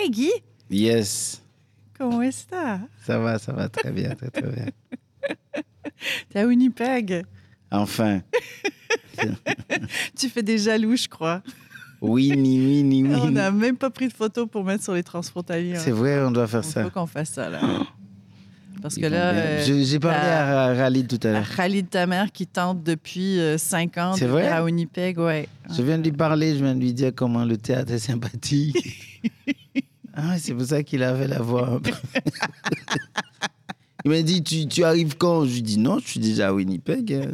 Hey Guy. Yes. Comment est-ce que ça va très bien, très très bien. T'es à Winnipeg. Enfin. Tu fais des jaloux, je crois. Oui. On n'a même pas pris de photos pour mettre sur les transfrontaliers. C'est vrai, on doit faire ça. Il faut qu'on fasse ça, là. Parce que là... J'ai parlé à Rally tout à l'heure. À Rally de ta mère qui tente depuis 5 ans à Winnipeg, ouais. Je viens de lui parler, je viens de lui dire comment le théâtre est sympathique. Ah, c'est pour ça qu'il avait la voix. Il m'a dit, tu arrives quand? Je lui dis, non, je suis déjà à Winnipeg. Hein.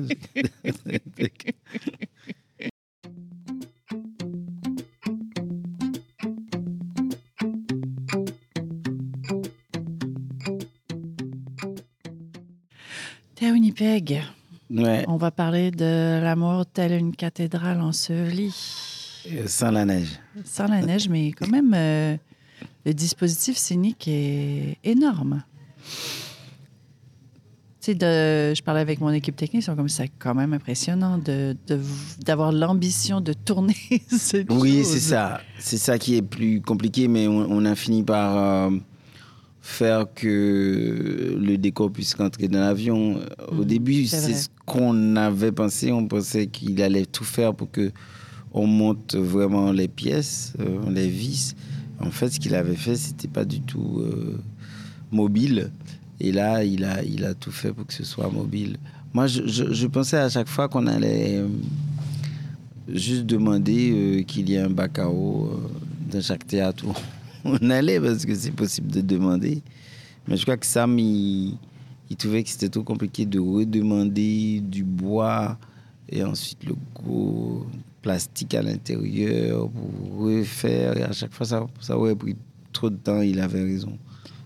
T'es à Winnipeg. Ouais. On va parler de L'amour telle une cathédrale ensevelie. Sans la neige. Sans la neige, mais quand même, le dispositif scénique est énorme. Je parlais avec mon équipe technique, ils sont comme ça, quand même impressionnant d'avoir l'ambition de tourner cette chose. Oui, c'est ça. C'est ça qui est plus compliqué, mais on a fini par faire que le décor puisse rentrer dans l'avion. Au début, c'est ce qu'on avait pensé. On pensait qu'il allait tout faire pour qu'on monte vraiment les pièces, on les visse. En fait, ce qu'il avait fait, c'était pas du tout mobile. Et là, il a tout fait pour que ce soit mobile. Moi, je pensais à chaque fois qu'on allait juste demander qu'il y ait un baccao dans chaque théâtre où on allait, parce que c'est possible de demander. Mais je crois que Sam, il trouvait que c'était trop compliqué de redemander du bois et ensuite le gros plastique à l'intérieur pour refaire. Et à chaque fois, ça aurait pris trop de temps. Il avait raison.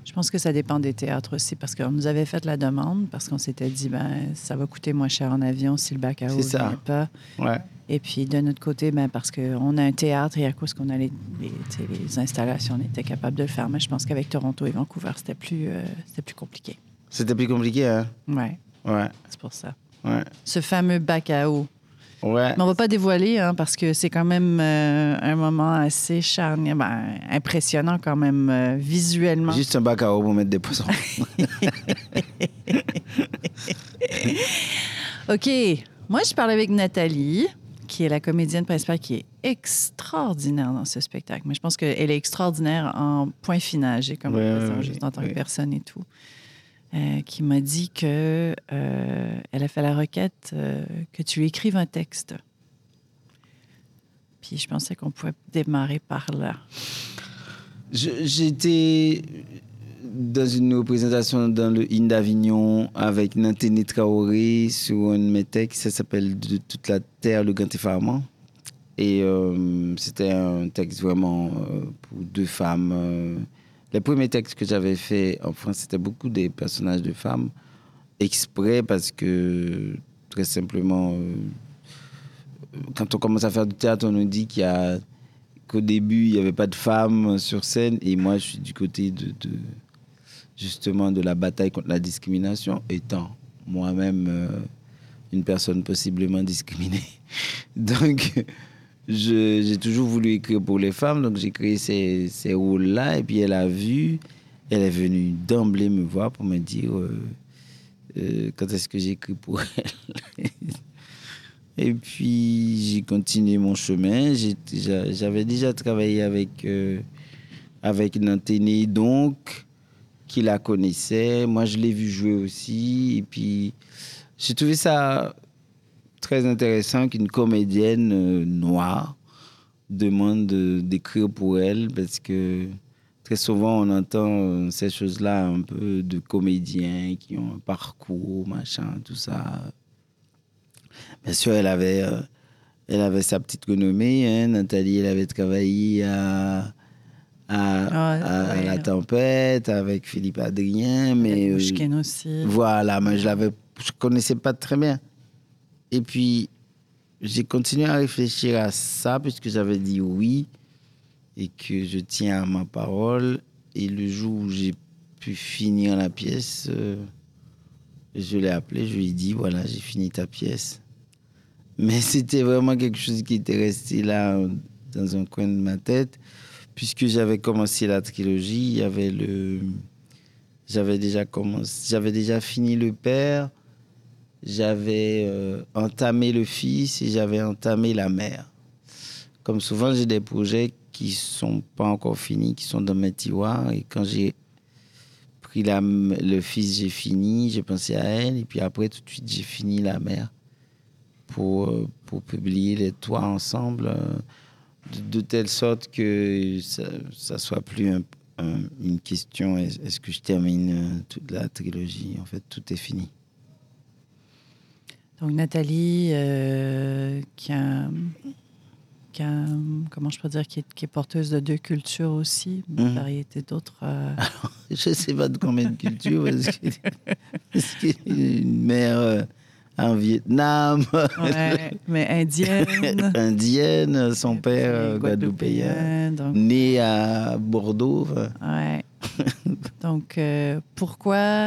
Je pense que ça dépend des théâtres aussi, parce qu'on nous avait fait la demande, parce qu'on s'était dit, ça va coûter moins cher en avion si le bac à eau ne vient pas. Ouais. Et puis, de notre côté, parce qu'on a un théâtre et à cause qu'on a les installations, on était capable de le faire. Mais je pense qu'avec Toronto et Vancouver, c'était plus compliqué. C'était plus compliqué, hein? Ouais. C'est pour ça. Ouais. Ce fameux bac à eau. Ouais. Mais on ne va pas dévoiler, hein, parce que c'est quand même un moment assez charnière, impressionnant quand même visuellement. Juste un bac à eau pour mettre des poissons. OK. Moi, je parle avec Nathalie, qui est la comédienne principale, qui est extraordinaire dans ce spectacle. Mais je pense qu'elle est extraordinaire en point final. J'ai comme l'impression, juste en tant que personne et tout. Qui m'a dit qu'elle a fait la requête que tu lui écrives un texte. Puis je pensais qu'on pouvait démarrer par là. J'étais dans une représentation dans le Inn d'Avignon avec Nanténé Traoré sur un de mes textes. Ça s'appelle « De toute la terre, le grand effarement ». Et c'était un texte vraiment pour deux femmes... Les premiers textes que j'avais faits en France, c'était beaucoup des personnages de femmes, exprès parce que, très simplement, quand on commence à faire du théâtre, on nous dit qu'au début, il n'y avait pas de femmes sur scène. Et moi, je suis du côté de la bataille contre la discrimination, étant moi-même une personne possiblement discriminée. Donc... J'ai toujours voulu écrire pour les femmes, donc j'ai créé ces rôles-là. Et puis elle est venue d'emblée me voir pour me dire quand est-ce que j'écris pour elle. Et puis j'ai continué mon chemin. J'avais déjà travaillé avec Nanténé, donc, qui la connaissait. Moi, je l'ai vu jouer aussi. Et puis j'ai trouvé ça... très intéressant qu'une comédienne noire demande d'écrire pour elle, parce que très souvent on entend ces choses-là un peu de comédiens qui ont un parcours, machin, tout ça. Bien sûr, elle avait sa petite renommée, hein, Nathalie, elle avait travaillé à La Tempête avec Philippe Adrien, mais Pouchkine aussi. Voilà, mais je connaissais pas très bien. Et puis, j'ai continué à réfléchir à ça, puisque j'avais dit oui et que je tiens à ma parole. Et le jour où j'ai pu finir la pièce, je l'ai appelée, je lui ai dit, voilà, j'ai fini ta pièce. Mais c'était vraiment quelque chose qui était resté là, dans un coin de ma tête. puisque j'avais commencé la trilogie, il y avait le... J'avais déjà fini le père, j'avais entamé le fils et j'avais entamé la mère. Comme souvent, j'ai des projets qui ne sont pas encore finis, qui sont dans mes tiroirs. Et quand j'ai pris le fils, j'ai fini, j'ai pensé à elle. Et puis après, tout de suite, j'ai fini la mère pour publier les trois ensemble, de telle sorte que ça ne soit plus une question. Est-ce que je termine toute la trilogie ? En fait, tout est fini. Donc Nathalie, qui est porteuse de 2 cultures aussi, une variété d'autres. Alors, je ne sais pas de combien de cultures, parce qu'il est une mère en Vietnam. Ouais, mais indienne. Indienne, son père guadeloupéen, donc... né à Bordeaux. Ouais. Donc, pourquoi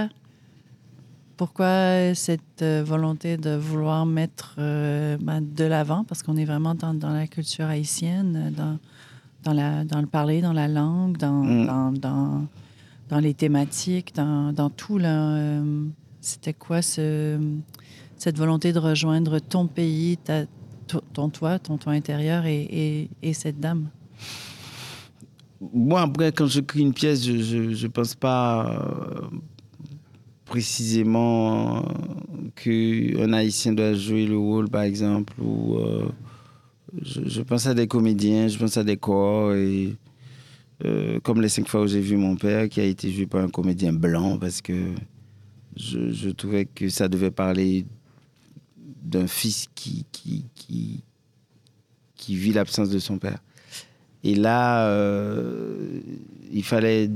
cette volonté de vouloir mettre de l'avant? Parce qu'on est vraiment dans la culture haïtienne, dans le parler, dans la langue, dans les thématiques, dans tout. Là, c'était quoi cette volonté de rejoindre ton pays, ton toi intérieur et cette dame? Moi, après, quand je crée une pièce, je pense pas... précisément qu'un Haïtien doit jouer le rôle, par exemple, où je pense à des comédiens, je pense à des corps, et comme les 5 fois où j'ai vu mon père, qui a été joué par un comédien blanc, parce que je trouvais que ça devait parler d'un fils qui vit l'absence de son père. Et là, il fallait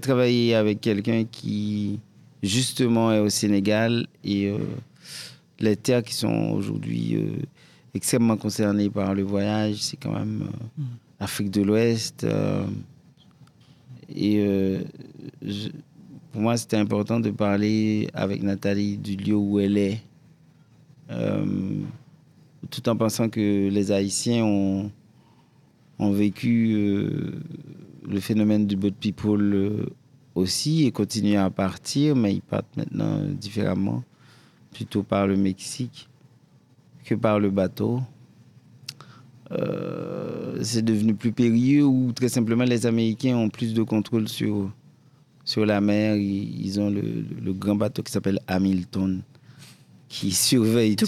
travailler avec quelqu'un qui, justement, est au Sénégal et les terres qui sont aujourd'hui extrêmement concernées par le voyage, c'est quand même Afrique de l'Ouest. Pour moi, c'était important de parler avec Nathalie du lieu où elle est, tout en pensant que les Haïtiens ont vécu... le phénomène du boat people aussi, et continue à partir, mais ils partent maintenant différemment, plutôt par le Mexique que par le bateau. C'est devenu plus périlleux, ou très simplement les Américains ont plus de contrôle sur la mer. Ils ont le grand bateau qui s'appelle Hamilton, qui surveille tout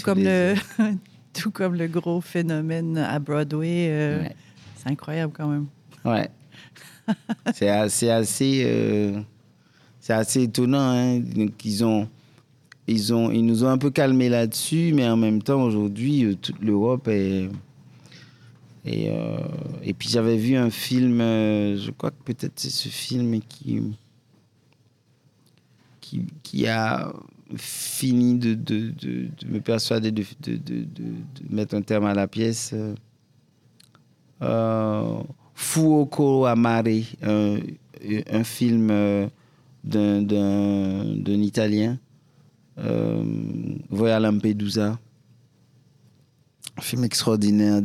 comme le gros phénomène à Broadway. Ouais. C'est incroyable quand même. Ouais. C'est assez étonnant, hein. Donc, ils nous ont un peu calmés là-dessus, mais en même temps, aujourd'hui, toute l'Europe est... Et puis, j'avais vu un film, je crois que peut-être c'est ce film qui a fini de me persuader de mettre un terme à la pièce. Fuoco Amare, un film d'un Italien, voyage à Lampedusa, un film extraordinaire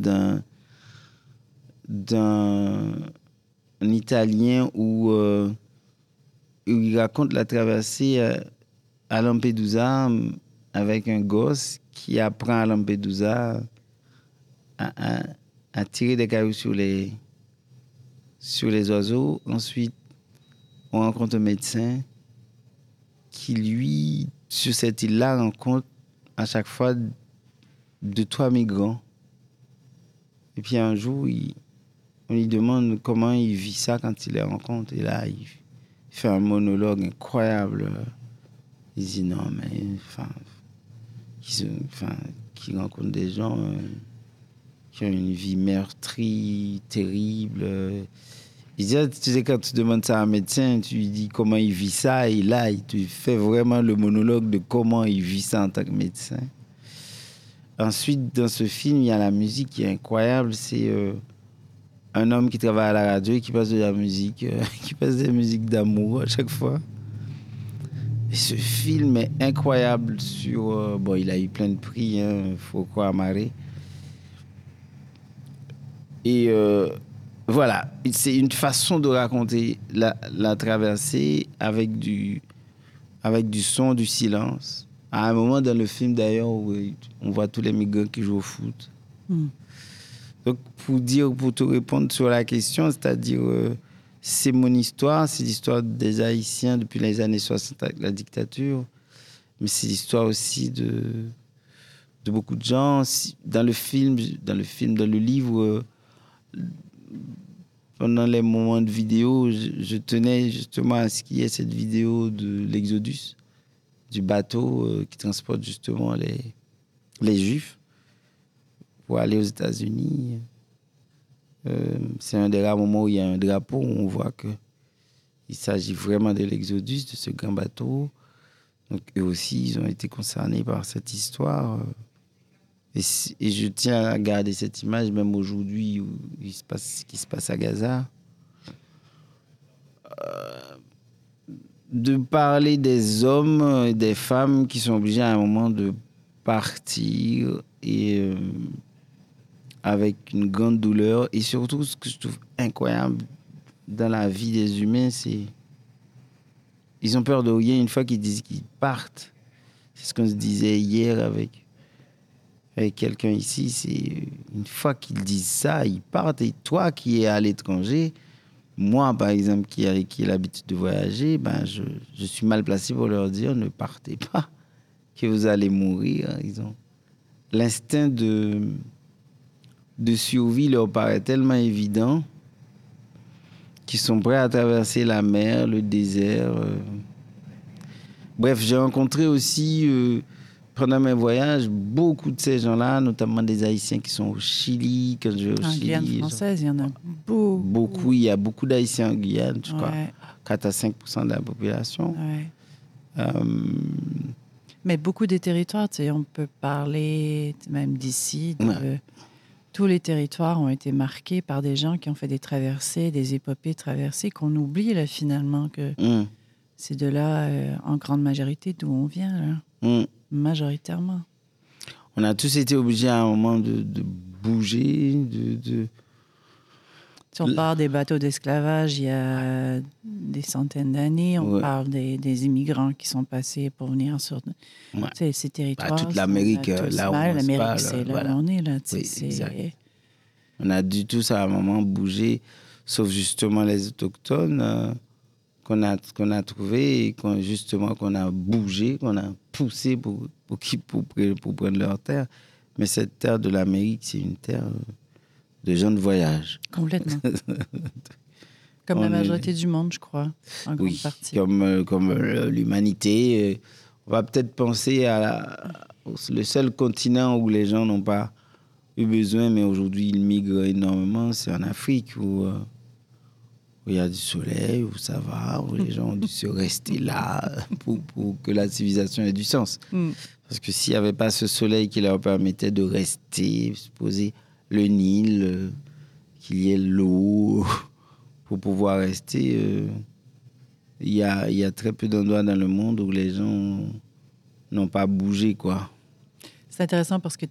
d'un Italien où il raconte la traversée à Lampedusa avec un gosse qui apprend à Lampedusa à tirer des cailloux sur les oiseaux. Ensuite, on rencontre un médecin qui, lui, sur cette île-là, rencontre à chaque fois 2-3 migrants. Et puis un jour, on lui demande comment il vit ça quand il les rencontre. Et là, il fait un monologue incroyable. Il dit non, mais... qu'il rencontre des gens... qui ont une vie meurtrie, terrible. Il dit, tu sais, quand tu demandes ça à un médecin, tu lui dis comment il vit ça, et là, il te fait vraiment le monologue de comment il vit ça en tant que médecin. Ensuite, dans ce film, il y a la musique qui est incroyable. C'est un homme qui travaille à la radio et qui passe de la musique, qui passe des musiques d'amour à chaque fois. Et ce film est incroyable sur... il a eu plein de prix, Fuoco Amare. Et voilà, c'est une façon de raconter la traversée avec du son, du silence. À un moment dans le film, d'ailleurs, où on voit tous les migrants qui jouent au foot. Mm. Donc, pour te répondre sur la question, c'est-à-dire, c'est mon histoire, c'est l'histoire des Haïtiens depuis les années 60 avec la dictature, mais c'est l'histoire aussi de beaucoup de gens. Dans le film, dans le livre, pendant les moments de vidéo, je tenais justement à ce qu'il y ait cette vidéo de l'Exodus, du bateau qui transporte justement les Juifs pour aller aux États-Unis. C'est un des rares moments où il y a un drapeau, où on voit qu'il s'agit vraiment de l'Exodus, de ce grand bateau. Donc, eux aussi, ils ont été concernés par cette histoire. Et je tiens à garder cette image, même aujourd'hui, où ce qui se passe à Gaza. De parler des hommes et des femmes qui sont obligés à un moment de partir et... avec une grande douleur. Et surtout, ce que je trouve incroyable dans la vie des humains, c'est qu'ils ont peur de rien une fois qu'ils disent qu'ils partent. C'est ce qu'on se disait hier avec quelqu'un ici. C'est une fois qu'ils disent ça, ils partent. Et toi qui es à l'étranger, moi par exemple qui ai l'habitude de voyager, je suis mal placé pour leur dire ne partez pas, que vous allez mourir. Ils ont l'instinct de survie leur paraît tellement évident qu'ils sont prêts à traverser la mer, le désert. Bref, j'ai rencontré aussi, pendant mes voyages, beaucoup de ces gens-là, notamment des Haïtiens qui sont au Chili. Quand je vais au Chili, en Guyane française, il y en a beaucoup. Beaucoup, il y a beaucoup d'Haïtiens en Guyane, je crois. 4 à 5% de la population. Ouais. Mais beaucoup des territoires, tu sais, on peut parler même d'ici, de... Ouais. Tous les territoires ont été marqués par des gens qui ont fait des traversées, des épopées traversées, qu'on oublie là, finalement, que c'est de là, en grande majorité, d'où on vient, là. Majoritairement. On a tous été obligés à un moment de bouger, de... Si on parle des bateaux d'esclavage il y a des centaines d'années, on parle des immigrants qui sont passés pour venir sur ces territoires. Toute l'Amérique, là où on se parle. C'est là où on est. Là, oui, c'est... Exact. On a dû tous à un moment bouger, sauf justement les autochtones qu'on a trouvés et qu'on a bougé, qu'on a poussé pour prendre leur terre. Mais cette terre de l'Amérique, c'est une terre... de gens de voyage. Complètement. Comme la majorité du monde, je crois, en grande partie. Comme l'humanité. On va peut-être penser le seul continent où les gens n'ont pas eu besoin, mais aujourd'hui, ils migrent énormément, c'est en Afrique, où il y a du soleil, où ça va, où les gens ont dû se rester là pour que la civilisation ait du sens. Parce que s'il n'y avait pas ce soleil qui leur permettait de rester, se poser... le Nil, qu'il y ait l'eau pour pouvoir rester. Il y a très peu d'endroits dans le monde où les gens n'ont pas bougé, quoi. C'est intéressant parce que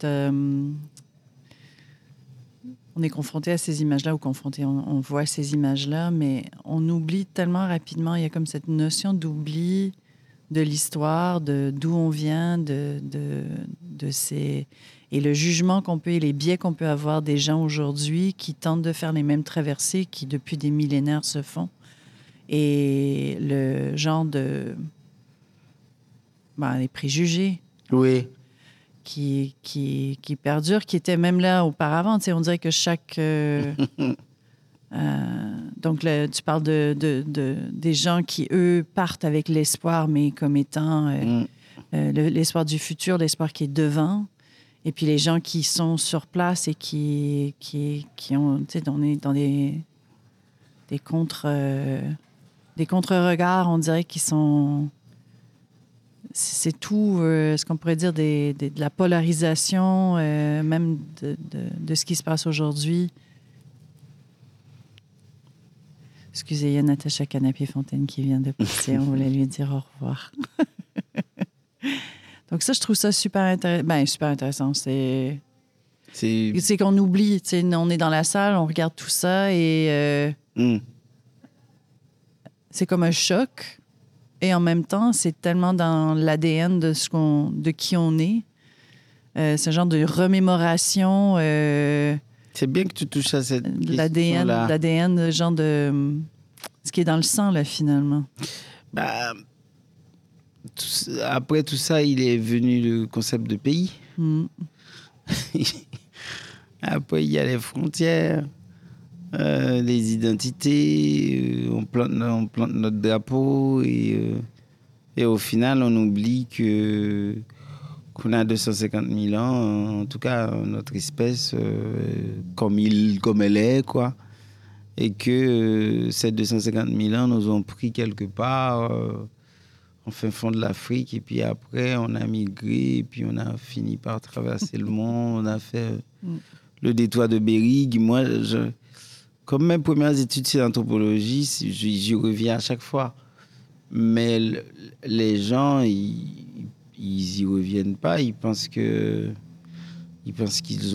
on est confronté à ces images-là, on voit ces images-là, mais on oublie tellement rapidement. Il y a comme cette notion d'oubli de l'histoire, d'où on vient, de ces... Et le jugement qu'on peut et les biais qu'on peut avoir des gens aujourd'hui qui tentent de faire les mêmes traversées qui, depuis des millénaires, se font. Et le genre de... les préjugés. Oui. Qui perdurent, qui étaient même là auparavant. Tu sais, on dirait que chaque... donc, là, tu parles des gens qui, eux, partent avec l'espoir, mais comme étant l'espoir du futur, l'espoir qui est devant... Et puis les gens qui sont sur place et qui ont, tu sais, dans des contre-regards, on dirait qu'ils sont... C'est tout, ce qu'on pourrait dire, de la polarisation, même de ce qui se passe aujourd'hui. Excusez, il y a Natacha Canapier-Fontaine qui vient de passer. On voulait lui dire au revoir. Donc ça, je trouve ça super intéressant. C'est... C'est qu'on oublie. On est dans la salle, on regarde tout ça et c'est comme un choc. Et en même temps, c'est tellement dans l'ADN de qui on est. Ce genre de remémoration. C'est bien que tu touches à cette question-là. L'ADN, genre de... Ce qui est dans le sang, là, finalement. Bah, après tout ça, il est venu le concept de pays. Mm. Après, il y a les frontières, les identités. On plante notre drapeau et au final, on oublie qu'on a 250 000 ans. En tout cas, notre espèce, comme elle est, quoi. Et que ces 250 000 ans nous ont pris quelque part en fin fond de l'Afrique. Et puis après, on a migré, et puis on a fini par traverser le monde. On a fait le détroit de Bering. Moi, comme mes premières études, c'est l'anthropologie, j'y reviens à chaque fois. Mais les gens, ils n'y reviennent pas. Ils pensent qu'ils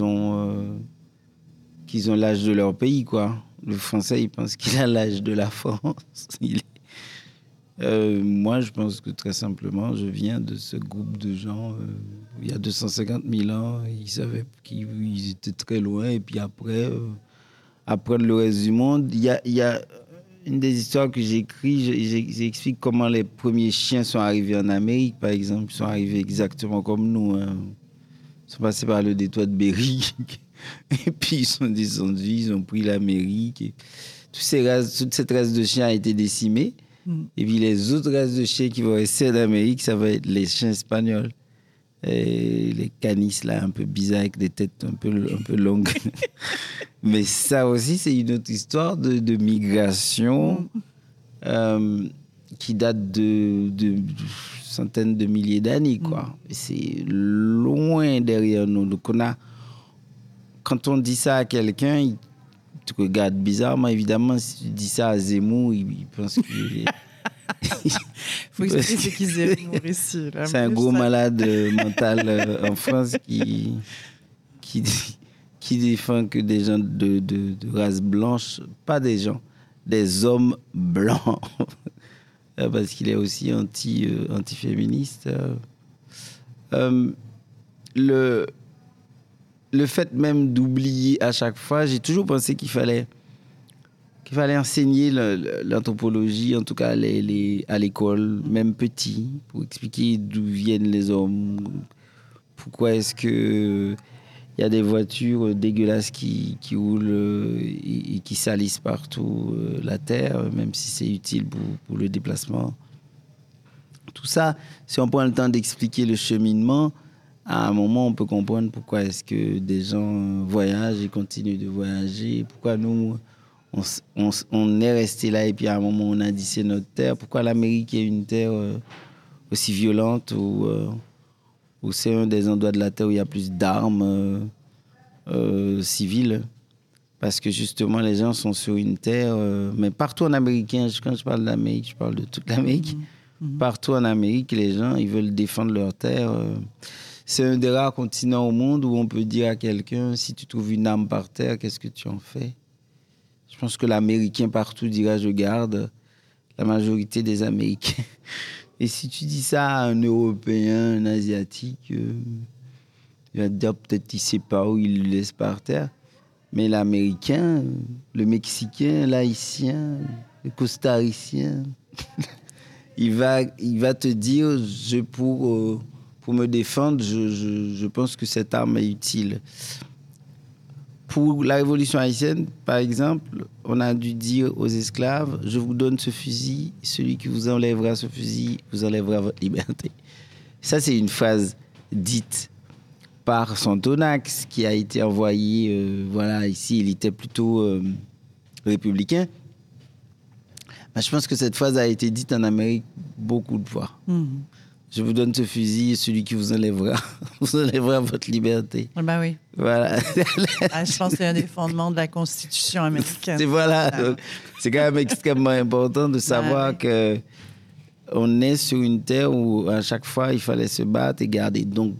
ont l'âge de leur pays, quoi. Le français, il pense qu'il a l'âge de la France. Moi, je pense que très simplement, je viens de ce groupe de gens. Il y a 250 000 ans, ils savaient qu'ils étaient très loin. Et puis après le reste du monde, il y a une des histoires que j'écris, j'explique comment les premiers chiens sont arrivés en Amérique, par exemple. Ils sont arrivés exactement comme nous. Hein. Ils sont passés par le détroit de Bering. Et puis, ils sont descendus, ils ont pris l'Amérique. Et toute cette race de chiens a été décimée. Mm. Et puis, les autres races de chiens qui vont rester en Amérique, ça va être les chiens espagnols. Et les canis, là, un peu bizarres, avec des têtes un peu longues. Mais ça aussi, c'est une autre histoire de migration qui date de centaines de milliers d'années, quoi. Et c'est loin derrière nous. Donc, quand on dit ça à quelqu'un, il te regarde bizarrement. Évidemment, si tu dis ça à Zemmour, il pense qu'il est... Faut expliquer ce qu'il Zemmour ici. Là. C'est un gros malade mental en France qui défend que des gens de race blanche, pas des gens, des hommes blancs, parce qu'il est aussi anti-féministe. Le fait même d'oublier à chaque fois, j'ai toujours pensé qu'il fallait enseigner l'anthropologie, en tout cas à l'école, même petit, pour expliquer d'où viennent les hommes. Pourquoi est-ce qu'il y a des voitures dégueulasses qui roulent et qui salissent partout la terre, même si c'est utile pour le déplacement. Tout ça, si on prend le temps d'expliquer le cheminement, à un moment, on peut comprendre pourquoi est-ce que des gens voyagent et continuent de voyager. Pourquoi nous, on est resté là et puis à un moment, on a dit c'est notre terre. Pourquoi l'Amérique est une terre aussi violente où c'est un des endroits de la terre où il y a plus d'armes civiles. Parce que justement, les gens sont sur une terre... mais partout en Amérique, quand je parle d'Amérique, je parle de toute l'Amérique. Mmh. Partout en Amérique, les gens, ils veulent défendre leur terre... C'est un des rares continents au monde où on peut dire à quelqu'un, si tu trouves une âme par terre, qu'est-ce que tu en fais ? Je pense que l'Américain partout dira, je garde la majorité des Américains. Et si tu dis ça à un Européen, un Asiatique, il va te dire, peut-être il ne sait pas où il le laisse par terre. Mais l'Américain, le Mexicain, l'Haïtien, le Costaricien, il va te dire, Pour me défendre, je pense que cette arme est utile. Pour la révolution haïtienne, par exemple, on a dû dire aux esclaves, je vous donne ce fusil, celui qui vous enlèvera ce fusil, vous enlèvera votre liberté. Ça, c'est une phrase dite par Santonax, qui a été envoyé, ici, il était plutôt républicain. Mais je pense que cette phrase a été dite en Amérique beaucoup de fois. Mmh. Je vous donne ce fusil, celui qui vous enlèvera votre liberté. Ben oui. Voilà. Je pense que c'est un des fondements de la Constitution américaine. C'est quand même extrêmement important de savoir qu'on est sur une terre où à chaque fois il fallait se battre et garder. Donc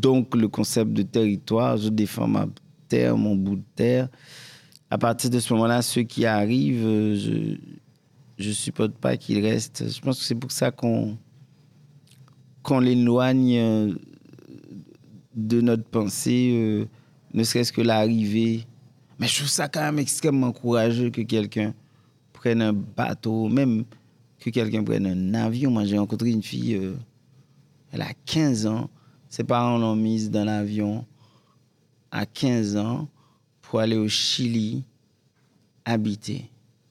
donc le concept de territoire, je défends ma terre, mon bout de terre. À partir de ce moment-là, ceux qui arrivent, je ne supporte pas qu'ils restent. Je pense que c'est pour ça qu'on l'éloigne de notre pensée, ne serait-ce que l'arrivée. Mais je trouve ça quand même extrêmement courageux que quelqu'un prenne un bateau, même que quelqu'un prenne un avion. Moi, j'ai rencontré une fille, elle a 15 ans. Ses parents l'ont mise dans l'avion à 15 ans pour aller au Chili habiter.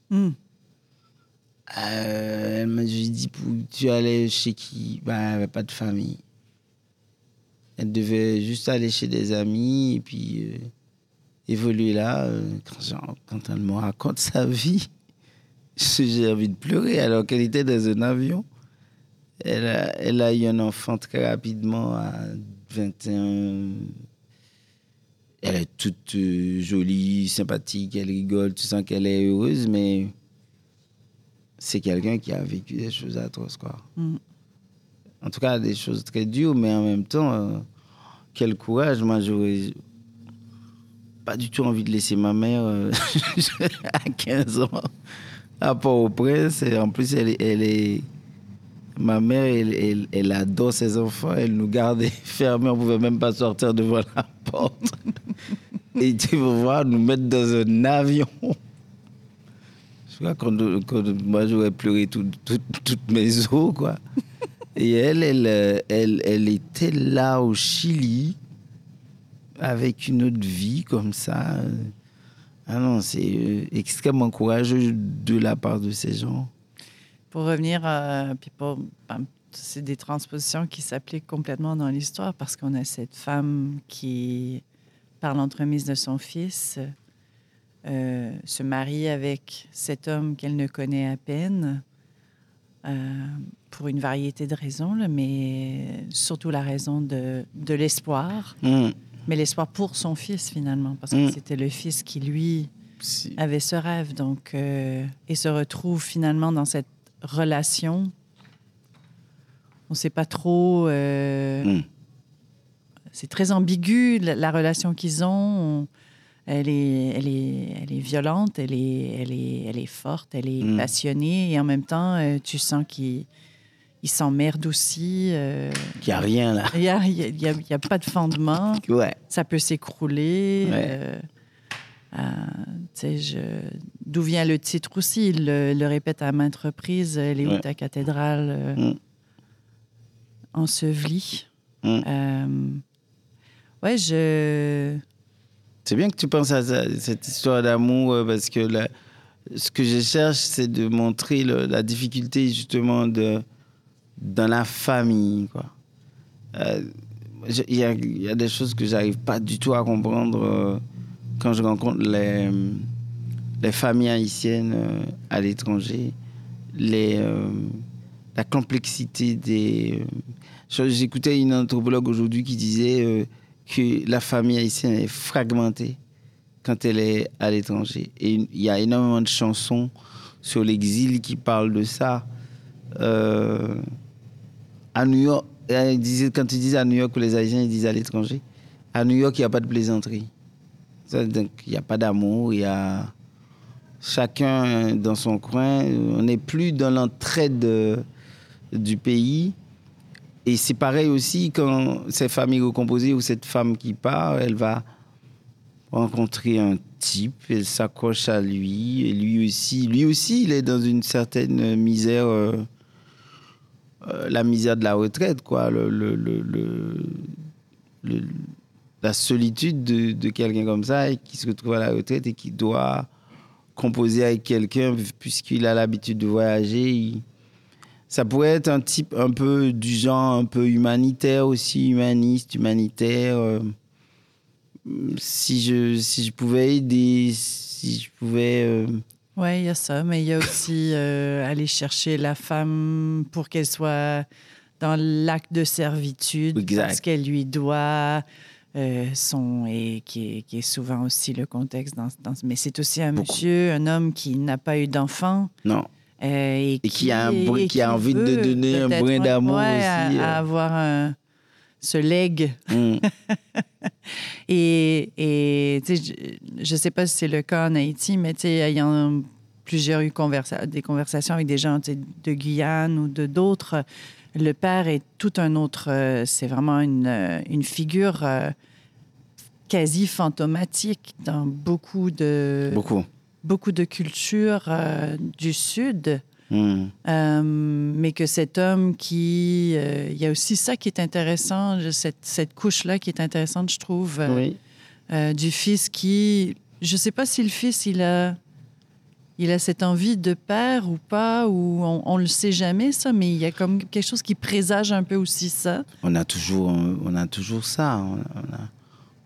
Mm. Elle m'a dit, tu allais chez qui? Ben, elle n'avait pas de famille. Elle devait juste aller chez des amis et puis évoluer là. Quand elle me raconte sa vie, j'ai envie de pleurer alors qu'elle était dans un avion. Elle a eu un enfant très rapidement à 21. Elle est toute jolie, sympathique, elle rigole, tu sens qu'elle est heureuse, mais c'est quelqu'un qui a vécu des choses atroces, quoi. Mm. En tout cas, des choses très dures, mais en même temps, quel courage. Moi, j'aurais pas du tout envie de laisser ma mère à 15 ans à Port-au-Prince. Et en plus, elle est... Ma mère, elle adore ses enfants. Elle nous gardait fermés. On ne pouvait même pas sortir devant la porte. Et tu vas voir, nous mettre dans un avion. Je crois que moi, j'aurais pleuré toutes mes os, quoi. Et elle était là au Chili avec une autre vie comme ça. Ah non, c'est extrêmement courageux de la part de ces gens. Pour revenir, c'est des transpositions qui s'appliquent complètement dans l'histoire parce qu'on a cette femme qui, par l'entremise de son fils, se marie avec cet homme qu'elle ne connaît à peine. Pour une variété de raisons, là, mais surtout la raison de l'espoir. Mm. Mais l'espoir pour son fils, finalement, parce que c'était le fils qui, lui, avait ce rêve. Donc, et se retrouve finalement dans cette relation. On ne sait pas trop... C'est très ambigu, la relation qu'ils ont. Elle est violente, elle est forte, elle est passionnée. Et en même temps, tu sens qu'il s'emmerde aussi. Il n'y a rien, là. Il n'y a pas de fondement. Ouais. Ça peut s'écrouler. Ouais. D'où vient le titre aussi? Il le répète à maintes reprises. Elle est où ta cathédrale ensevelie? C'est bien que tu penses à ça, cette histoire d'amour, parce que ce que je cherche, c'est de montrer la difficulté, justement, dans la famille, quoi. Il y a des choses que je n'arrive pas du tout à comprendre quand je rencontre les familles haïtiennes à l'étranger, la complexité des... J'écoutais une anthropologue aujourd'hui qui disait... que la famille haïtienne est fragmentée quand elle est à l'étranger. Et il y a énormément de chansons sur l'exil qui parlent de ça. À New York, quand ils disent à New York que les Haïtiens, ils disent à l'étranger. À New York, il n'y a pas de plaisanterie. Donc, il n'y a pas d'amour, il y a... Chacun dans son coin. On n'est plus dans l'entraide du pays. Et c'est pareil aussi quand cette famille recomposée ou cette femme qui part, elle va rencontrer un type, elle s'accroche à lui, et lui aussi, il est dans une certaine misère, la misère de la retraite, quoi, la solitude de quelqu'un comme ça et qui se retrouve à la retraite et qui doit composer avec quelqu'un puisqu'il a l'habitude de voyager. Ça pourrait être un type un peu du genre, un peu humanitaire aussi, humaniste, humanitaire. Si je pouvais aider, si je pouvais... Oui, il y a ça, mais il y a aussi aller chercher la femme pour qu'elle soit dans l'acte de servitude. Exact. Parce qu'elle lui doit qui est souvent aussi le contexte. Mais c'est aussi un monsieur, un homme qui n'a pas eu d'enfant. Non. Et qui a envie de donner un brin d'amour aussi. À avoir se lègue. Et tu sais, je sais pas si c'est le cas en Haïti, mais tu sais, ayant plusieurs eu des conversations avec des gens de Guyane ou de d'autres, le père est tout un autre. C'est vraiment une figure quasi fantomatique dans beaucoup de cultures du Sud. Mais que cet homme qui... y a aussi ça qui est intéressant, cette couche-là qui est intéressante, je trouve, du fils qui... Je ne sais pas si le fils, il a cette envie de père ou pas, ou on ne le sait jamais, ça, mais il y a comme quelque chose qui présage un peu aussi ça. On a toujours ça.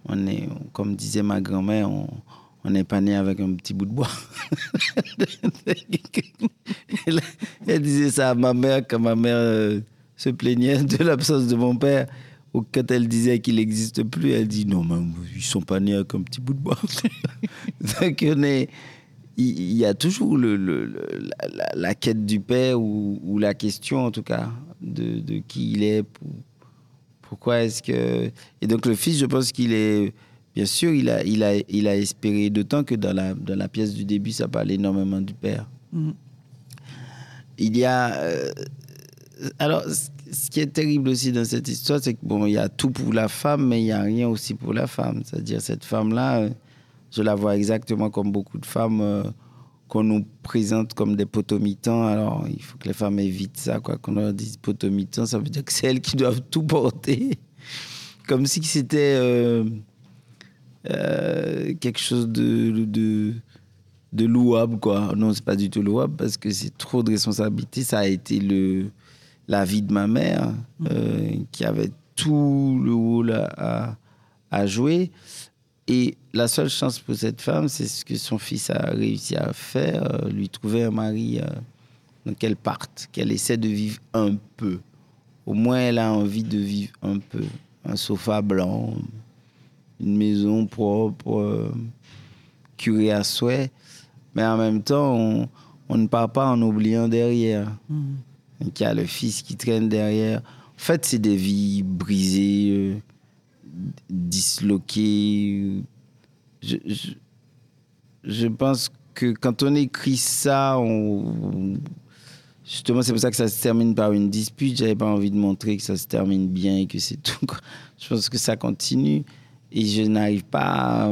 On est, comme disait ma grand-mère, on n'est pas né avec un petit bout de bois. Elle disait ça à ma mère quand ma mère se plaignait de l'absence de mon père. Ou quand elle disait qu'il n'existe plus, elle dit non, mais ils ne sont pas nés avec un petit bout de bois. Donc il y a toujours la quête du père ou la question en tout cas de qui il est. Pourquoi est-ce que... Et donc le fils, je pense qu'il est... Bien sûr, il a espéré, d'autant que dans la pièce du début, ça parle énormément du père. Mmh. Il y a... alors, ce qui est terrible aussi dans cette histoire, c'est que bon, il y a tout pour la femme, mais il n'y a rien aussi pour la femme. C'est-à-dire, cette femme-là, je la vois exactement comme beaucoup de femmes qu'on nous présente comme des potomitans. Alors, il faut que les femmes évitent ça, quoi. Qu'on leur dise potomitans, ça veut dire que c'est elles qui doivent tout porter. Comme si c'était... quelque chose de louable, quoi. Non, c'est pas du tout louable parce que c'est trop de responsabilité. Ça a été la vie de ma mère qui avait tout le rôle à jouer. Et la seule chance pour cette femme, c'est ce que son fils a réussi à faire, lui trouver un mari. Donc qu'elle parte, qu'elle essaie de vivre un peu. Au moins, elle a envie de vivre un peu. Un sofa blanc, une maison propre, curée à souhait. Mais en même temps, on ne part pas en oubliant derrière. Donc, il y a le fils qui traîne derrière. En fait, c'est des vies brisées, disloquées. Je pense que quand on écrit ça, justement, c'est pour ça que ça se termine par une dispute. J'avais pas envie de montrer que ça se termine bien et que c'est tout. Je pense que ça continue. Et je n'arrive pas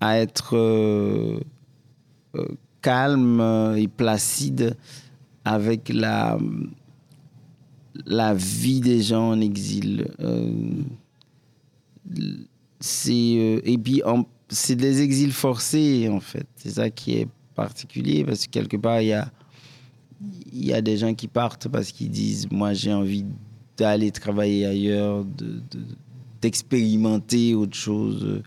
à être calme et placide avec la vie des gens en exil. Et puis, c'est des exils forcés, en fait. C'est ça qui est particulier, parce que quelque part, il y a des gens qui partent parce qu'ils disent « Moi, j'ai envie d'aller travailler ailleurs, d'expérimenter autre chose »,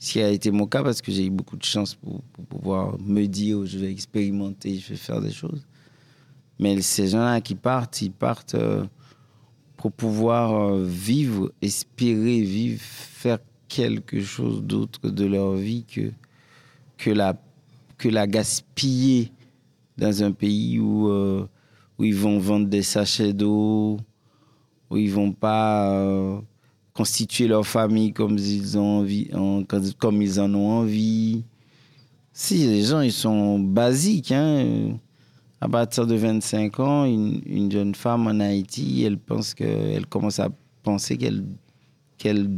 ce qui a été mon cas parce que j'ai eu beaucoup de chance pour pouvoir me dire je vais expérimenter, je vais faire des choses. Mais ces gens-là qui partent, ils partent pour pouvoir vivre, espérer vivre, faire quelque chose d'autre de leur vie que la gaspiller dans un pays où ils vont vendre des sachets d'eau, où ils vont pas... constituer leur famille comme ils en ont envie. Si, les gens, ils sont basiques. Hein. À partir de 25 ans, une jeune femme en Haïti, elle commence à penser qu'elle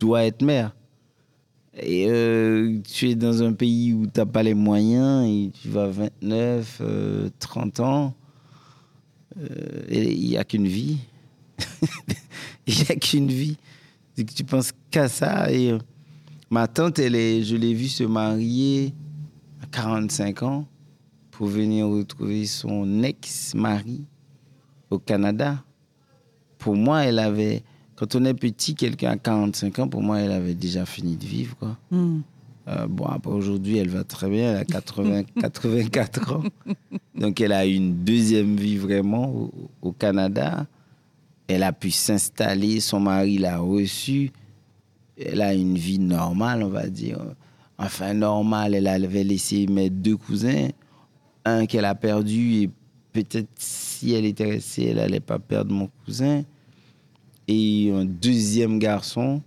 doit être mère. Et tu es dans un pays où tu n'as pas les moyens, et tu vas à 29, 30 ans, et il n'y a qu'une vie. Il n'y a qu'une vie. C'est que tu penses qu'à ça. Et ma tante, je l'ai vue se marier à 45 ans pour venir retrouver son ex-mari au Canada. Pour moi, elle avait... Quand on est petit, quelqu'un à 45 ans, pour moi, elle avait déjà fini de vivre, quoi. Bon, après, aujourd'hui, elle va très bien. Elle a 84 ans. Donc, elle a une deuxième vie, vraiment, au Canada. Elle a pu s'installer, son mari l'a reçue. Elle a une vie normale, on va dire. Enfin, normale, elle avait laissé mes deux cousins. Un qu'elle a perdu et peut-être si elle était restée, elle n'allait pas perdre mon cousin. Et un deuxième garçon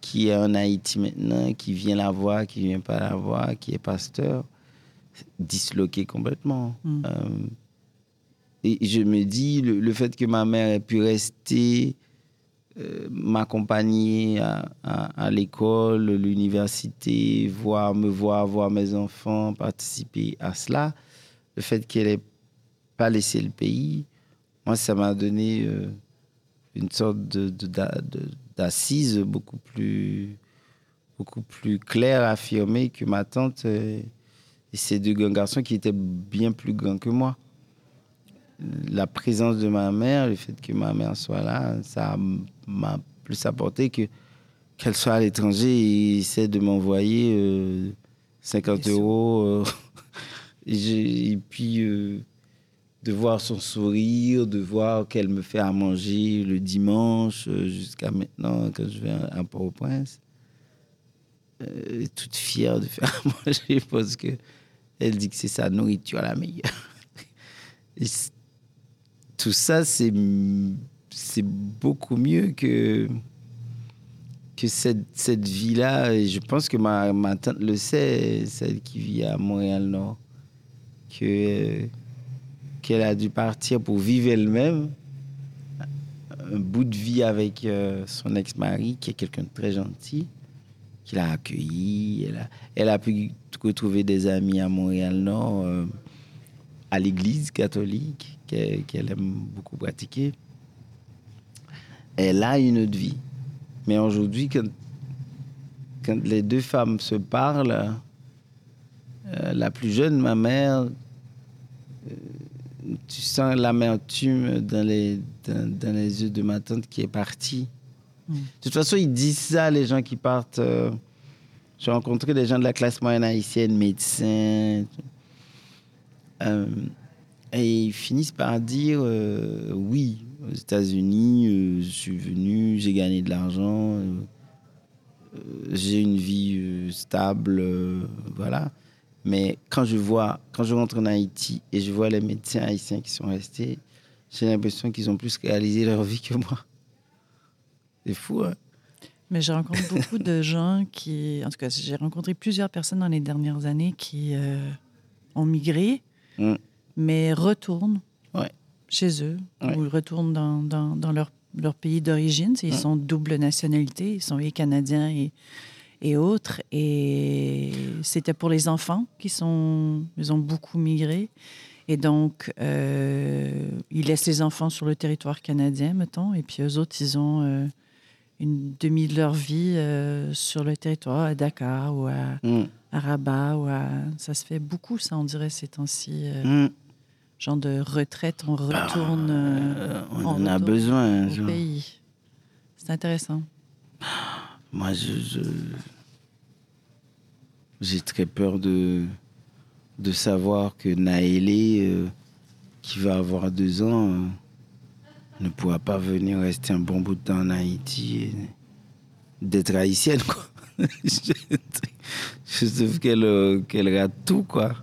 qui est en Haïti maintenant, qui vient la voir, qui vient pas la voir, qui est pasteur, disloqué complètement. Mm. Et je me dis, le fait que ma mère ait pu rester, m'accompagner à l'école, l'université, voir mes enfants participer à cela, le fait qu'elle ait pas laissé le pays, moi, ça m'a donné... une sorte d'assise beaucoup plus claire, affirmée que ma tante et ces deux grands garçons qui étaient bien plus grands que moi. La présence de ma mère, le fait que ma mère soit là, ça m'a plus apporté qu'elle soit à l'étranger et essaie de m'envoyer 50 €. Et puis... de voir son sourire, de voir qu'elle me fait à manger le dimanche, jusqu'à maintenant, quand je vais à Port-au-Prince. Toute fière de faire à manger parce qu'elle dit que c'est sa nourriture la meilleure. Tout ça, c'est beaucoup mieux que cette vie-là. Et je pense que ma tante le sait, celle qui vit à Montréal-Nord, qu'elle a dû partir pour vivre elle-même un bout de vie avec son ex-mari, qui est quelqu'un de très gentil, qui l'a accueilli. Elle a pu retrouver des amis à Montréal-Nord, à l'église catholique, qu'elle aime beaucoup pratiquer. Elle a une autre vie. Mais aujourd'hui, quand les deux femmes se parlent, la plus jeune, ma mère... tu sens l'amertume dans les yeux de ma tante qui est partie. Mmh. De toute façon, ils disent ça, les gens qui partent. J'ai rencontré des gens de la classe moyenne haïtienne, médecins. Et ils finissent par dire oui, aux États-Unis, je suis venu, j'ai gagné de l'argent, j'ai une vie stable, voilà. Mais quand je rentre en Haïti et je vois les médecins haïtiens qui sont restés, j'ai l'impression qu'ils ont plus réalisé leur vie que moi. C'est fou, hein? Mais je rencontre beaucoup de gens qui... En tout cas, j'ai rencontré plusieurs personnes dans les dernières années qui ont migré, mais retournent chez eux ou retournent dans leur pays d'origine. Ils sont double nationalité, ils sont et Canadiens et autres, et c'était pour les enfants ils ont beaucoup migré, et donc ils laissent les enfants sur le territoire canadien, mettons, et puis eux autres, ils ont une demi de leur vie sur le territoire, à Dakar ou à Rabat, ça se fait beaucoup, ça, on dirait, ces temps-ci, genre de retraite, on retourne on en a besoin au pays. C'est intéressant. Moi, j'ai très peur de savoir que Naëlle, qui va avoir 2 ans, ne pourra pas venir rester un bon bout de temps en Haïti, d'être haïtienne, quoi. Je trouve qu'elle rate tout, quoi.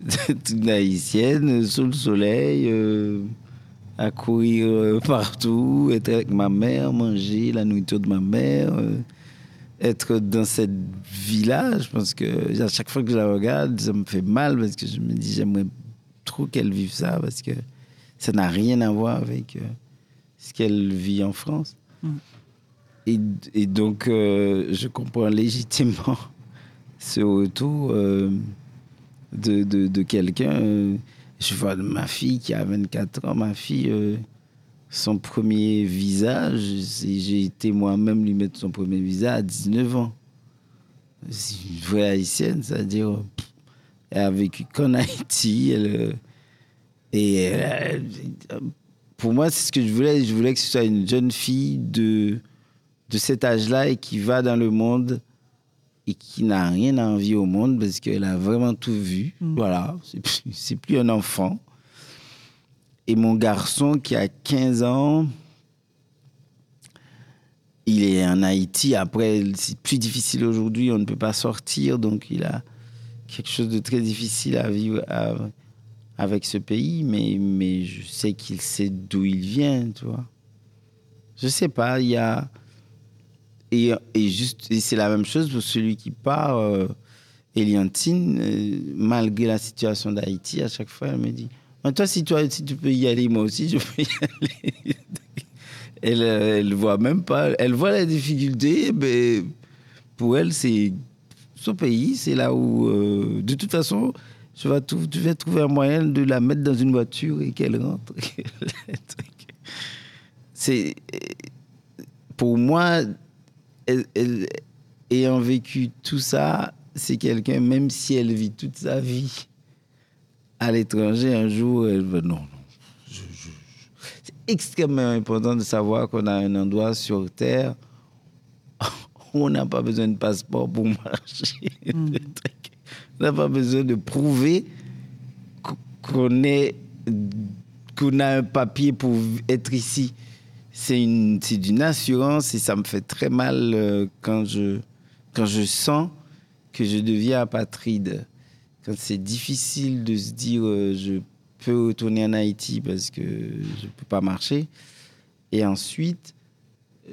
D'être une haïtienne, sous le soleil... à courir partout, être avec ma mère, manger la nourriture de ma mère, être dans cette vie-là. Je pense que à chaque fois que je la regarde, ça me fait mal, parce que je me dis, j'aimerais trop qu'elle vive ça, parce que ça n'a rien à voir avec ce qu'elle vit en France. Mm. Et donc, je comprends légitimement ce retour de quelqu'un... Je vois ma fille qui a 24 ans, son premier visa, j'ai été moi-même lui mettre son premier visa à 19 ans. C'est une vraie haïtienne, c'est-à-dire elle a vécu qu'en Haïti. Pour moi, c'est ce que je voulais. Je voulais que ce soit une jeune fille de cet âge-là et qui va dans le monde et qui n'a rien à envier au monde, parce qu'elle a vraiment tout vu. Mmh. Voilà, c'est plus un enfant. Et mon garçon, qui a 15 ans, il est en Haïti. Après, c'est plus difficile aujourd'hui, on ne peut pas sortir, donc il a quelque chose de très difficile à vivre avec ce pays, mais je sais qu'il sait d'où il vient, tu vois. Je sais pas, il y a... Et c'est la même chose pour celui qui part, Eliantine, malgré la situation d'Haïti, à chaque fois, elle me dit, toi, si tu peux y aller, moi aussi, je peux y aller. Elle voit même pas, elle voit la difficulté, mais pour elle, c'est son pays, c'est là où, de toute façon, tu vas trouver un moyen de la mettre dans une voiture et qu'elle rentre. C'est... Pour moi, elle, ayant vécu tout ça, c'est quelqu'un, même si elle vit toute sa vie à l'étranger, un jour, elle va... Non, non. C'est extrêmement important de savoir qu'on a un endroit sur Terre où on n'a pas besoin de passeport pour marcher. On n'a pas besoin de prouver qu'on a un papier pour être ici. C'est d'une assurance et ça me fait très mal quand je sens que je deviens apatride. Quand c'est difficile de se dire je peux retourner en Haïti parce que je peux pas marcher. Et ensuite,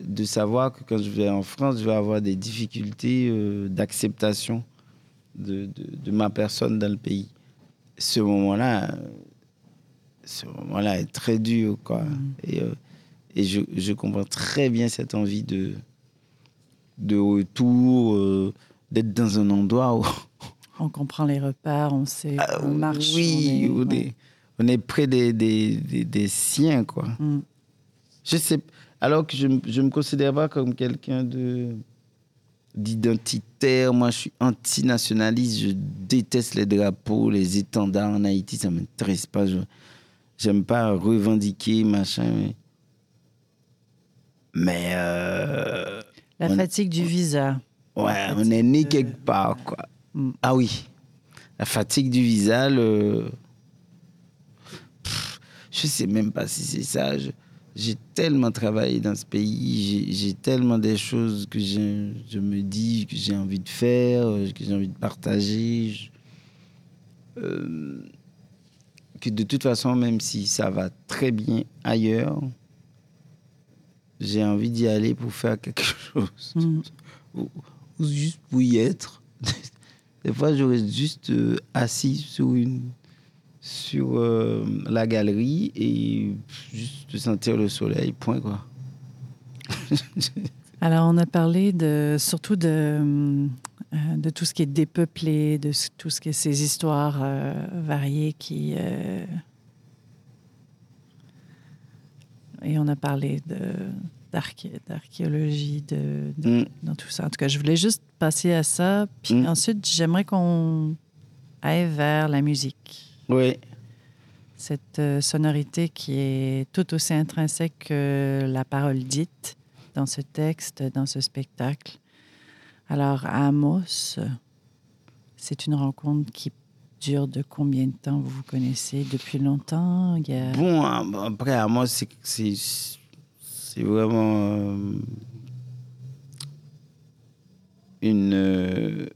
de savoir que quand je vais en France, je vais avoir des difficultés d'acceptation de ma personne dans le pays. Ce moment-là est très dur, quoi. Et je comprends très bien cette envie de retour, d'être dans un endroit où... On comprend les repères, on sait, on marche. Oui, on est près des siens, quoi. Mm. Je sais, alors que je ne me considère pas comme quelqu'un d'identitaire. Moi, je suis anti-nationaliste. Je déteste les drapeaux, les étendards en Haïti. Ça ne m'intéresse pas. Je n'aime pas revendiquer, machin, mais la fatigue du visa. Ouais, on est né quelque part, quoi. Mm. Ah oui, la fatigue du visa, je sais même pas si c'est ça. J'ai tellement travaillé dans ce pays, j'ai tellement des choses que je me dis que j'ai envie de faire, que j'ai envie de partager. Que de toute façon, même si ça va très bien ailleurs... J'ai envie d'y aller pour faire quelque chose. Mm. Ou juste pour y être. Des fois, je reste juste assis sur la galerie et juste sentir le soleil, point, quoi. Alors, on a parlé surtout de tout ce qui est dépeuplé, de tout ce qui est ces histoires variées qui... Et on a parlé d'archéologie, dans tout ça. En tout cas, je voulais juste passer à ça. Puis ensuite, j'aimerais qu'on aille vers la musique. Oui. Cette sonorité qui est tout aussi intrinsèque que la parole dite dans ce texte, dans ce spectacle. Alors, à Amos, c'est une rencontre qui de combien de temps vous vous connaissez depuis longtemps? Bon, après, à moi, c'est vraiment une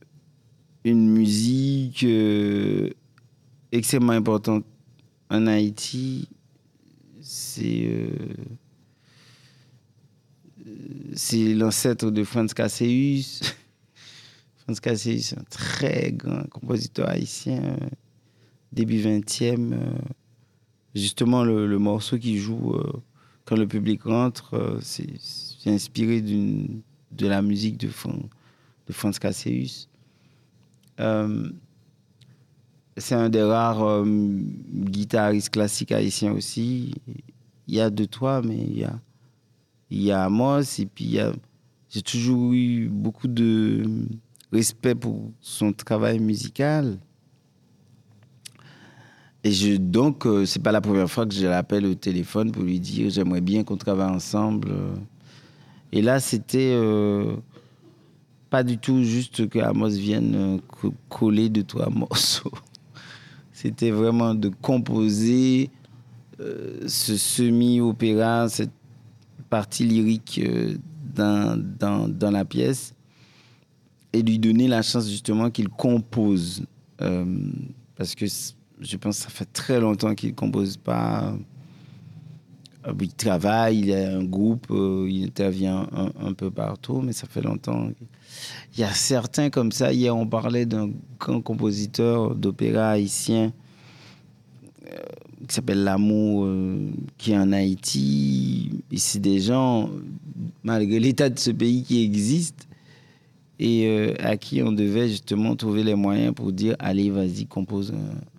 musique extrêmement importante en Haïti. C'est l'ancêtre de Franz Kasséus. Franz Kasséus, c'est un très grand compositeur haïtien, début 20e. Justement, le morceau qu'il joue quand le public rentre, c'est inspiré de la musique de Franz Kasséus. C'est un des rares guitaristes classiques haïtiens aussi. Il y a De Toi, mais il y a Amos. Et puis, j'ai toujours eu beaucoup de... respect pour son travail musical. Et donc, c'est pas la première fois que je l'appelle au téléphone pour lui dire « J'aimerais bien qu'on travaille ensemble ». Et là, c'était pas du tout juste que Amos vienne coller 2-3 morceaux. C'était vraiment de composer ce semi-opéra, cette partie lyrique dans la pièce. Et lui donner la chance justement qu'il compose. Parce que je pense que ça fait très longtemps qu'il ne compose pas Il travaille, il a un groupe, il intervient un peu partout, mais ça fait longtemps. Il y a certains comme ça. Hier, on parlait d'un grand compositeur d'opéra haïtien qui s'appelle L'Amour, qui est en Haïti. Et c'est des gens, malgré l'état de ce pays qui existe, et à qui on devait justement trouver les moyens pour dire « Allez, vas-y, compose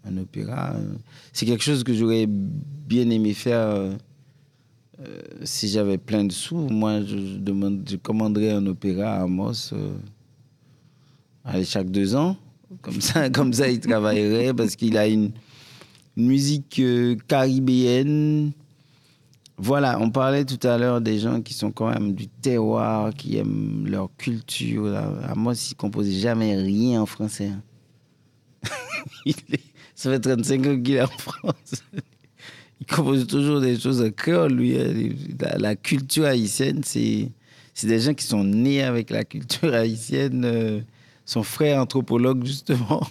un opéra. » C'est quelque chose que j'aurais bien aimé faire si j'avais plein de sous. Moi, je commanderais un opéra à Amos chaque 2 ans. Comme ça, il travaillerait parce qu'il a une musique caribéenne. Voilà, on parlait tout à l'heure des gens qui sont quand même du terroir, qui aiment leur culture. À moi, ils ne composaient jamais rien en français. Ça fait 35 ans qu'il est en France. Il compose toujours des choses en créole, lui. La culture haïtienne, c'est des gens qui sont nés avec la culture haïtienne. Son frère, anthropologue, justement,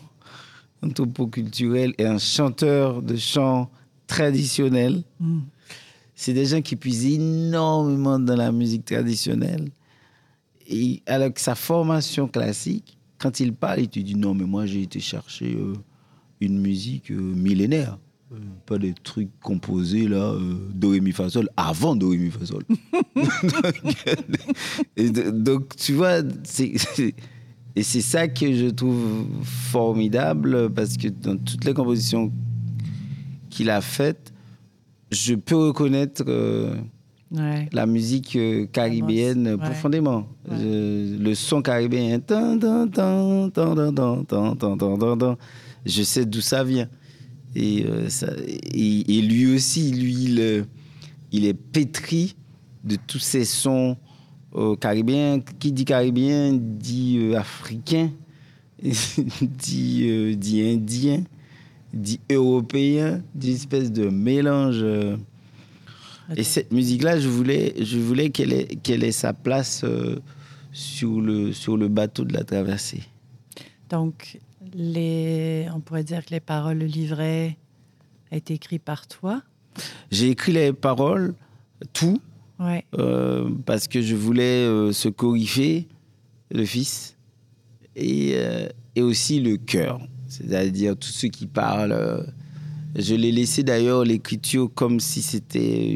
anthropoculturel, et un chanteur de chants traditionnels. Mm. C'est des gens qui puisent énormément dans la musique traditionnelle. Et alors que sa formation classique, quand il parle, il te dit « Non, mais moi, j'ai été chercher une musique millénaire. Pas des trucs composés, là, do, ré, mi, fa, sol, avant do, ré, mi, fa, sol. » Donc, tu vois, et c'est ça que je trouve formidable, parce que dans toutes les compositions qu'il a faites, je peux reconnaître la musique caribéenne profondément. Ouais. Le son caribéen. Je sais d'où ça vient. Et lui aussi, il est pétri de tous ces sons caribéens. Qui dit caribéen dit africain, dit indien, dit européen, d'une espèce de mélange. Okay. Et cette musique-là, je voulais qu'elle ait sa place sur le bateau de la traversée. Donc, on pourrait dire que les paroles, le livret, a été écrit par toi? J'ai écrit les paroles, tout, parce que je voulais se corriger, le fils, et aussi le cœur. C'est-à-dire tous ceux qui parlent. Je l'ai laissé d'ailleurs l'écriture comme si c'était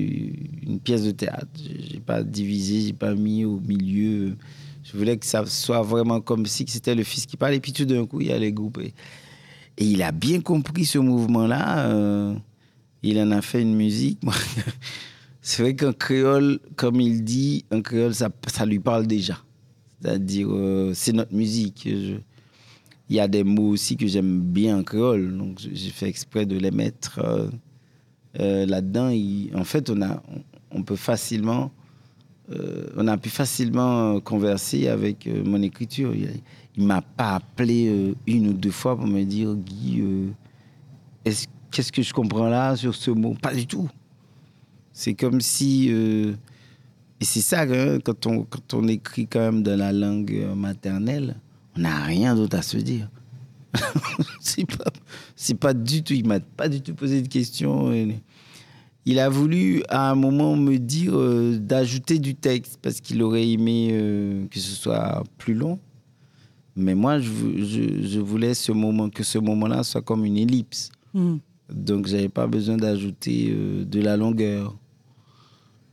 une pièce de théâtre. Je n'ai pas divisé, je n'ai pas mis au milieu. Je voulais que ça soit vraiment comme si c'était le fils qui parle. Et puis tout d'un coup, il y a les groupes. Et il a bien compris ce mouvement-là. Il en a fait une musique. C'est vrai qu'en créole, comme il dit, en créole, ça lui parle déjà. C'est-à-dire, c'est notre musique. Il y a des mots aussi que j'aime bien en créole, donc j'ai fait exprès de les mettre là-dedans. En fait, on a pu facilement converser avec mon écriture. Il m'a pas appelé une ou deux fois pour me dire « Guy, qu'est-ce que je comprends là sur ce mot ?» Pas du tout. C'est comme si... et c'est ça, hein, quand on écrit quand même dans la langue maternelle, on n'a rien d'autre à se dire. c'est pas du tout, il ne m'a pas du tout posé de questions. Il a voulu à un moment me dire d'ajouter du texte parce qu'il aurait aimé que ce soit plus long. Mais moi, je voulais ce moment-là soit comme une ellipse. Mmh. Donc, je n'avais pas besoin d'ajouter de la longueur.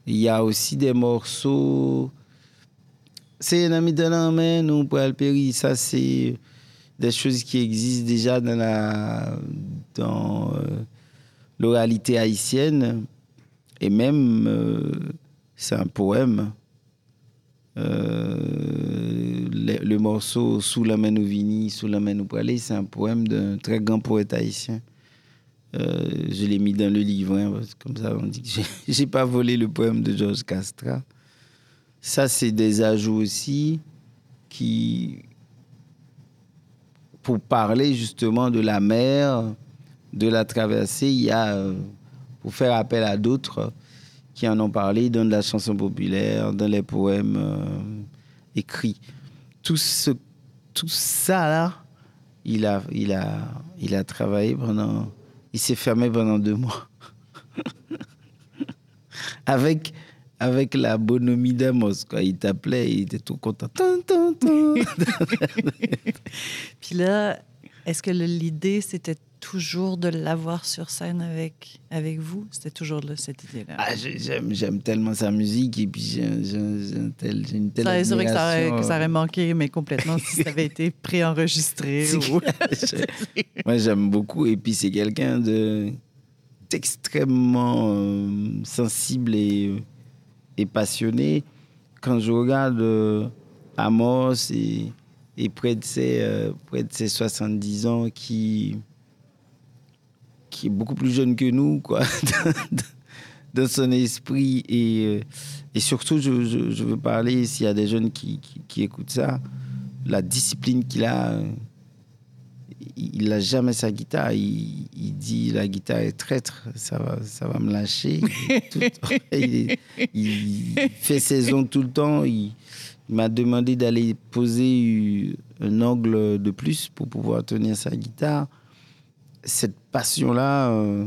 Il y a aussi des morceaux... C'est un maintenant, mais nous pour Alpéry, ça c'est des choses qui existent déjà dans l'oralité haïtienne, et même c'est un poème. Le morceau Sous la main nous vini, sous la main nous parler, c'est un poème d'un très grand poète haïtien. Je l'ai mis dans le livre, hein, parce que comme ça on dit que j'ai pas volé le poème de Georges Castra. Ça, c'est des ajouts aussi pour parler justement de la mer, de la traversée, il y a, pour faire appel à d'autres qui en ont parlé dans de la chanson populaire, dans les poèmes écrits. Tout ça là, il a travaillé il s'est fermé pendant 2 mois. avec la bonhomie d'Amos, quoi. Il t'appelait, il était tout content. Puis là, est-ce que l'idée, c'était toujours de l'avoir sur scène avec vous? C'était toujours cette idée-là. Ah, j'aime tellement sa musique et puis j'ai une telle admiration. C'est vrai que ça aurait manqué, mais complètement, si ça avait été préenregistré. Ou... Moi, j'aime beaucoup. Et puis, c'est quelqu'un d'extrêmement sensible et passionné. Quand je regarde Amos et près de ses 70 ans qui est beaucoup plus jeune que nous, quoi, dans son esprit. Et surtout, je veux parler, s'il y a des jeunes qui écoutent ça, la discipline qu'il a. Il n'a jamais sa guitare. Il dit, la guitare est traître, ça va me lâcher. Il fait ses ongles tout le temps. Il m'a demandé d'aller poser un angle de plus pour pouvoir tenir sa guitare. Cette passion-là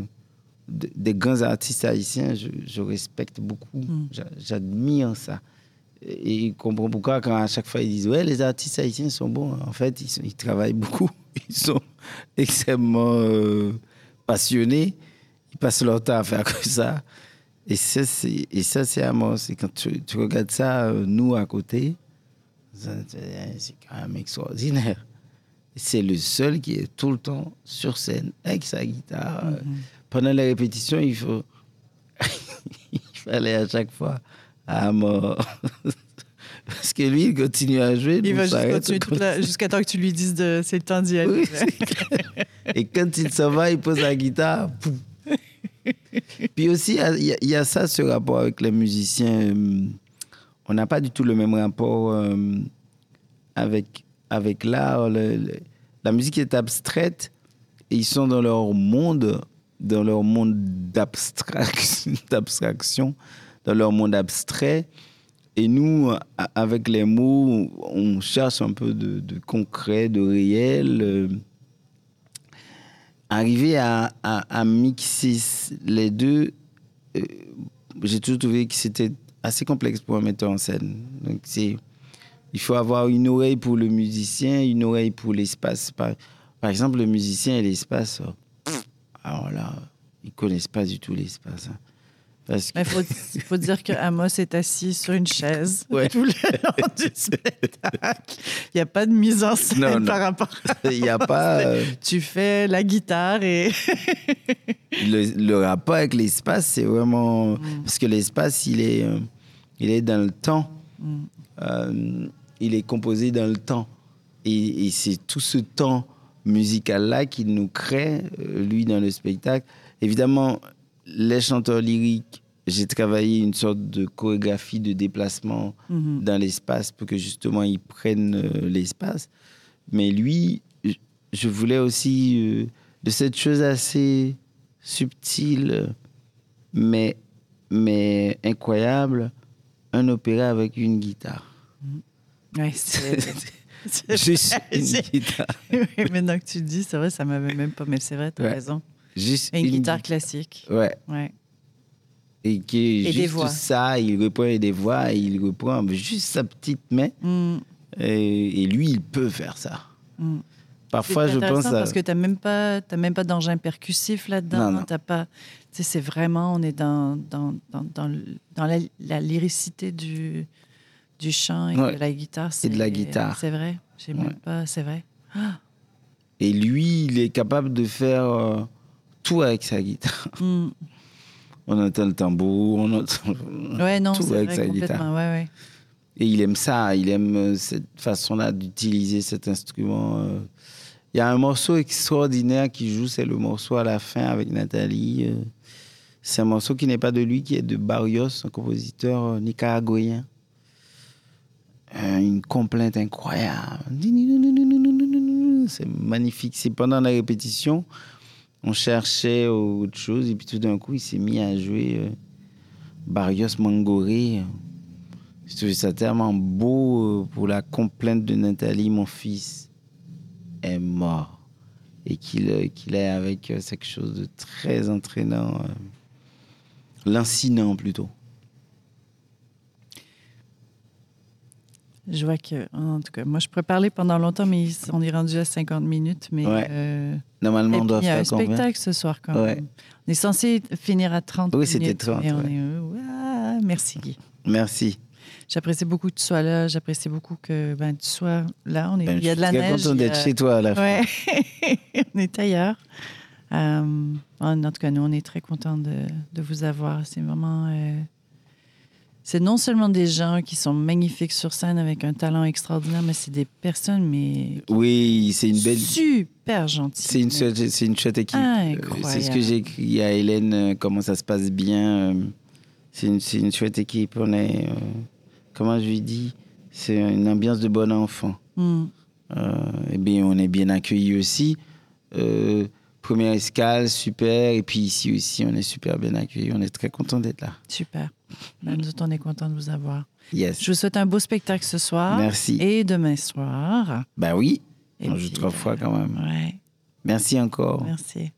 des grands artistes haïtiens, je respecte beaucoup. J'admire ça. Et je comprends pourquoi, quand à chaque fois ils disent « Ouais, les artistes haïtiens sont bons », en fait, ils travaillent beaucoup. Ils sont extrêmement passionnés. Ils passent leur temps à faire comme ça. Et ça, c'est Amos. Et quand tu regardes ça, nous, à côté, c'est quand même extraordinaire. C'est le seul qui est tout le temps sur scène avec sa guitare. Mm-hmm. Pendant les répétitions, il fallait à chaque fois à mort. Parce que lui, il continue à jouer. Il va juste continuer jusqu'à temps que tu lui dises c'est le temps d'y aller. Oui, et quand il s'en va, il pose la guitare. Pouf. Puis aussi, il y a ça, ce rapport avec les musiciens. On n'a pas du tout le même rapport avec l'art. La musique est abstraite et ils sont dans leur monde d'abstraction, dans leur monde abstrait. Et nous, avec les mots, on cherche un peu de concret, de réel. Arriver à mixer les deux, j'ai toujours trouvé que c'était assez complexe pour un metteur en scène. Donc il faut avoir une oreille pour le musicien, une oreille pour l'espace. Par exemple, le musicien et l'espace, alors là, ils ne connaissent pas du tout l'espace. Hein. Parce que... Il faut dire que Amos est assis sur une chaise tout le long du spectacle. Il n'y a pas de mise en scène par rapport à y a pas. Tu fais la guitare et... le rapport avec l'espace, c'est vraiment... Parce que l'espace, il est dans le temps. Il est composé dans le temps et c'est tout ce temps musical là qu'il nous crée lui dans le spectacle. Évidemment, les chanteurs lyriques, j'ai travaillé une sorte de chorégraphie de déplacement dans l'espace pour que justement ils prennent l'espace, mais lui, je voulais aussi de cette chose assez subtile mais incroyable, un opéra avec une guitare. Ouais, c'est juste une guitare. Oui, maintenant que tu le dis, c'est vrai, ça m'avait même pas... Mais c'est vrai, t'as raison. Juste une guitare classique. Ouais. Et qui est juste ça, il reprend des voix, il reprend juste sa petite main. Et lui, il peut faire ça. Parfois, je pense à... parce que t'as même pas d'engin percussif là-dedans. Non. T'as pas... Tu sais, c'est vraiment... On est dans la lyricité du chant et de la guitare. C'est de la guitare. C'est vrai. J'ai même pas... C'est vrai. Ah. Et lui, il est capable de faire tout avec sa guitare. On entend le tambour, on entend tout avec sa guitare. Ouais. Et il aime ça. Il aime cette façon-là d'utiliser cet instrument. Il y a un morceau extraordinaire qu'il joue, c'est le morceau à la fin avec Nathalie. C'est un morceau qui n'est pas de lui, qui est de Barrios, un compositeur nicaraguayen. Une complainte incroyable. C'est magnifique. C'est pendant la répétition, on cherchait autre chose et puis tout d'un coup, il s'est mis à jouer Barrios Mangoré. Je trouvais ça tellement beau pour la complainte de Nathalie, mon fils est mort, et qu'il est avec quelque chose de très entraînant, lancinant plutôt. Je vois que, en tout cas, moi, je pourrais parler pendant longtemps, mais on est rendu à 50 minutes. Mais, ouais. Normalement, on doit faire combien? Il y a un spectacle ce soir, quand même. On est censé finir à 30 minutes. Oui, c'était 30. Et on est... Merci, Guy. Merci. J'apprécie beaucoup que tu sois là. J'apprécie beaucoup que tu sois là. On est... il y a de la neige. Je suis très content d'être chez toi, à la fin. On est ailleurs. En tout cas, nous, on est très contents de vous avoir. C'est vraiment... C'est non seulement des gens qui sont magnifiques sur scène avec un talent extraordinaire, mais c'est des personnes, mais... Oui, c'est une belle... Super gentille. C'est une chouette équipe. Incroyable. C'est ce que j'ai écrit à Hélène, comment ça se passe bien. C'est une chouette équipe. On est... comment je lui dis? C'est une ambiance de bon enfant. Et bien, on est bien accueillis aussi. Première escale, super. Et puis ici aussi, on est super bien accueillis. On est très contents d'être là. Super. Nous autres, on est contents de vous avoir. Yes. Je vous souhaite un beau spectacle ce soir. Merci. Et demain soir. Ben oui. On joue 3 fois quand même. Ouais. Merci encore. Merci.